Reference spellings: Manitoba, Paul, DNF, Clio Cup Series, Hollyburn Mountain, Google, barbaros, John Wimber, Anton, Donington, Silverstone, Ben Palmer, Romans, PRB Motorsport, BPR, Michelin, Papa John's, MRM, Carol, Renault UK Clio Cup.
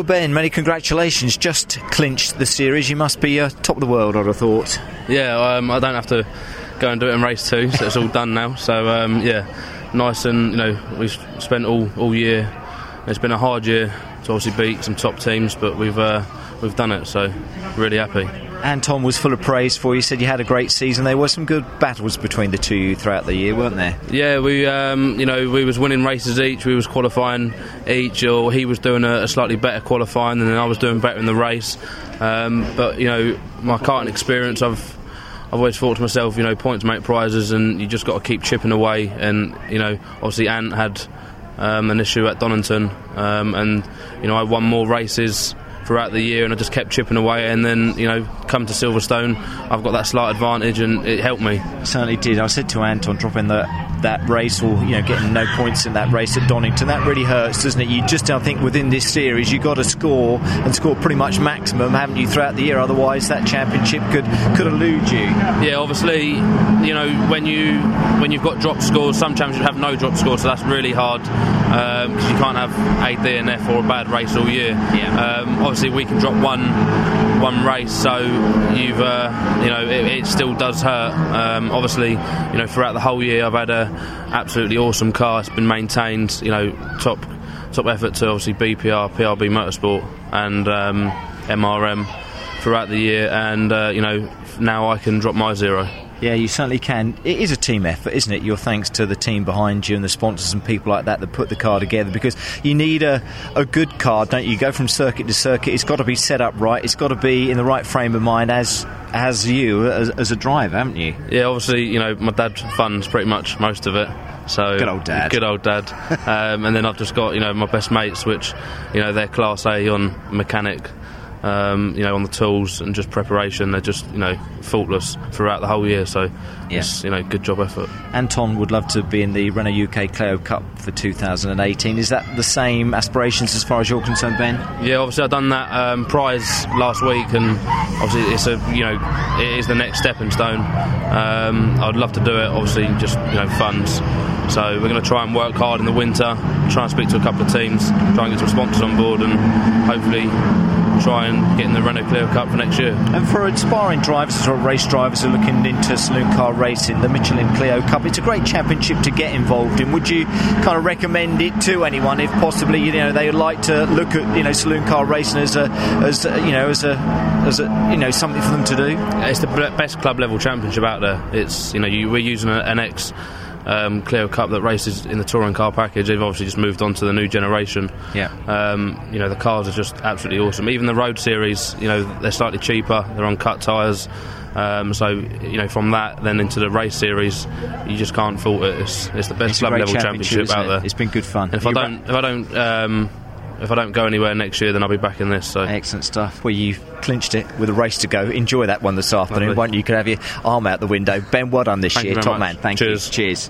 Well, Ben, many congratulations. Just clinched the series. You must be top of the world, I'd have thought. Yeah, I don't have to go and do it in race two, so it's all done now. So, yeah, nice, and, you know, we've spent all year. It's been a hard year to obviously beat some top teams, but we've done it, so really happy. Anton was full of praise for you, said you had a great season. There were some good battles between the two throughout the year, weren't there? Yeah, we was winning races each, we was qualifying each, or he was doing a slightly better qualifying and then I was doing better in the race. But, you know, my karting experience, I've always thought to myself, you know, points make prizes and you just got to keep chipping away. And, you know, obviously Ant had an issue at Donington, and, you know, I won more races throughout the year and I just kept chipping away, and then, you know, come to Silverstone I've got that slight advantage and it helped me. It certainly did. I said to Anton, dropping that race, or, you know, getting no points in that race at Donington, that really hurts, doesn't it? You just, I think, within this series you've got to score and score pretty much maximum, haven't you, throughout the year, otherwise that championship could elude you. Yeah, obviously, you know, when you've got drop scores, some championships have no drop scores, so that's really hard, because you can't have a DNF or a bad race all year. Yeah. Obviously we can drop one race, so you've you know, it still does hurt. Obviously, you know, throughout the whole year I've had a absolutely awesome car. It's been maintained, you know, top effort to obviously BPR, PRB Motorsport and MRM throughout the year, and you know, now I can drop my zero. Yeah, you certainly can. It is a team effort, isn't it? Your thanks to the team behind you and the sponsors and people like that that put the car together, because you need a good car, don't you? You go from circuit to circuit. It's got to be set up right. It's got to be in the right frame of mind as you, as a driver, haven't you? Yeah, obviously, you know, my dad funds pretty much most of it. So Good old dad. And then I've just got, you know, my best mates, which, you know, they're class A on mechanic. You know, on the tools and just preparation, they're just, you know, faultless throughout the whole year, so yes, you know, good job effort. Anton would love to be in the Renault UK Clio Cup for 2018. Is that the same aspirations as far as you're concerned, Ben? Yeah, obviously I've done that prize last week, and obviously it's it is the next stepping stone. I'd love to do it, obviously, just, you know, funds. So we're going to try and work hard in the winter, try and speak to a couple of teams, try and get some sponsors on board, and hopefully try and get in the Renault Clio Cup for next year. And for aspiring drivers or race drivers who are looking into saloon car racing, the Michelin Clio Cup, it's a great championship to get involved in. Would you kind of recommend it to anyone if possibly, you know, they like to look at, you know, saloon car racing as something for them to do? It's the best club level championship out there. It's, you know, we're using an ex Clio Cup that races in the touring car package. They've obviously just moved on to the new generation. Yeah. You know, the cars are just absolutely awesome. Even the road series, you know, they're slightly cheaper. They're on cut tyres. So, you know, from that then into the race series, you just can't fault it. It's the best club level championship out there. It's been good fun. And if I don't go anywhere next year, then I'll be back in this. So. Excellent stuff. Well, you've clinched it with a race to go. Enjoy that one this afternoon, won't you? You can have your arm out the window. Ben, well done this year. Top man. Thank you. Cheers.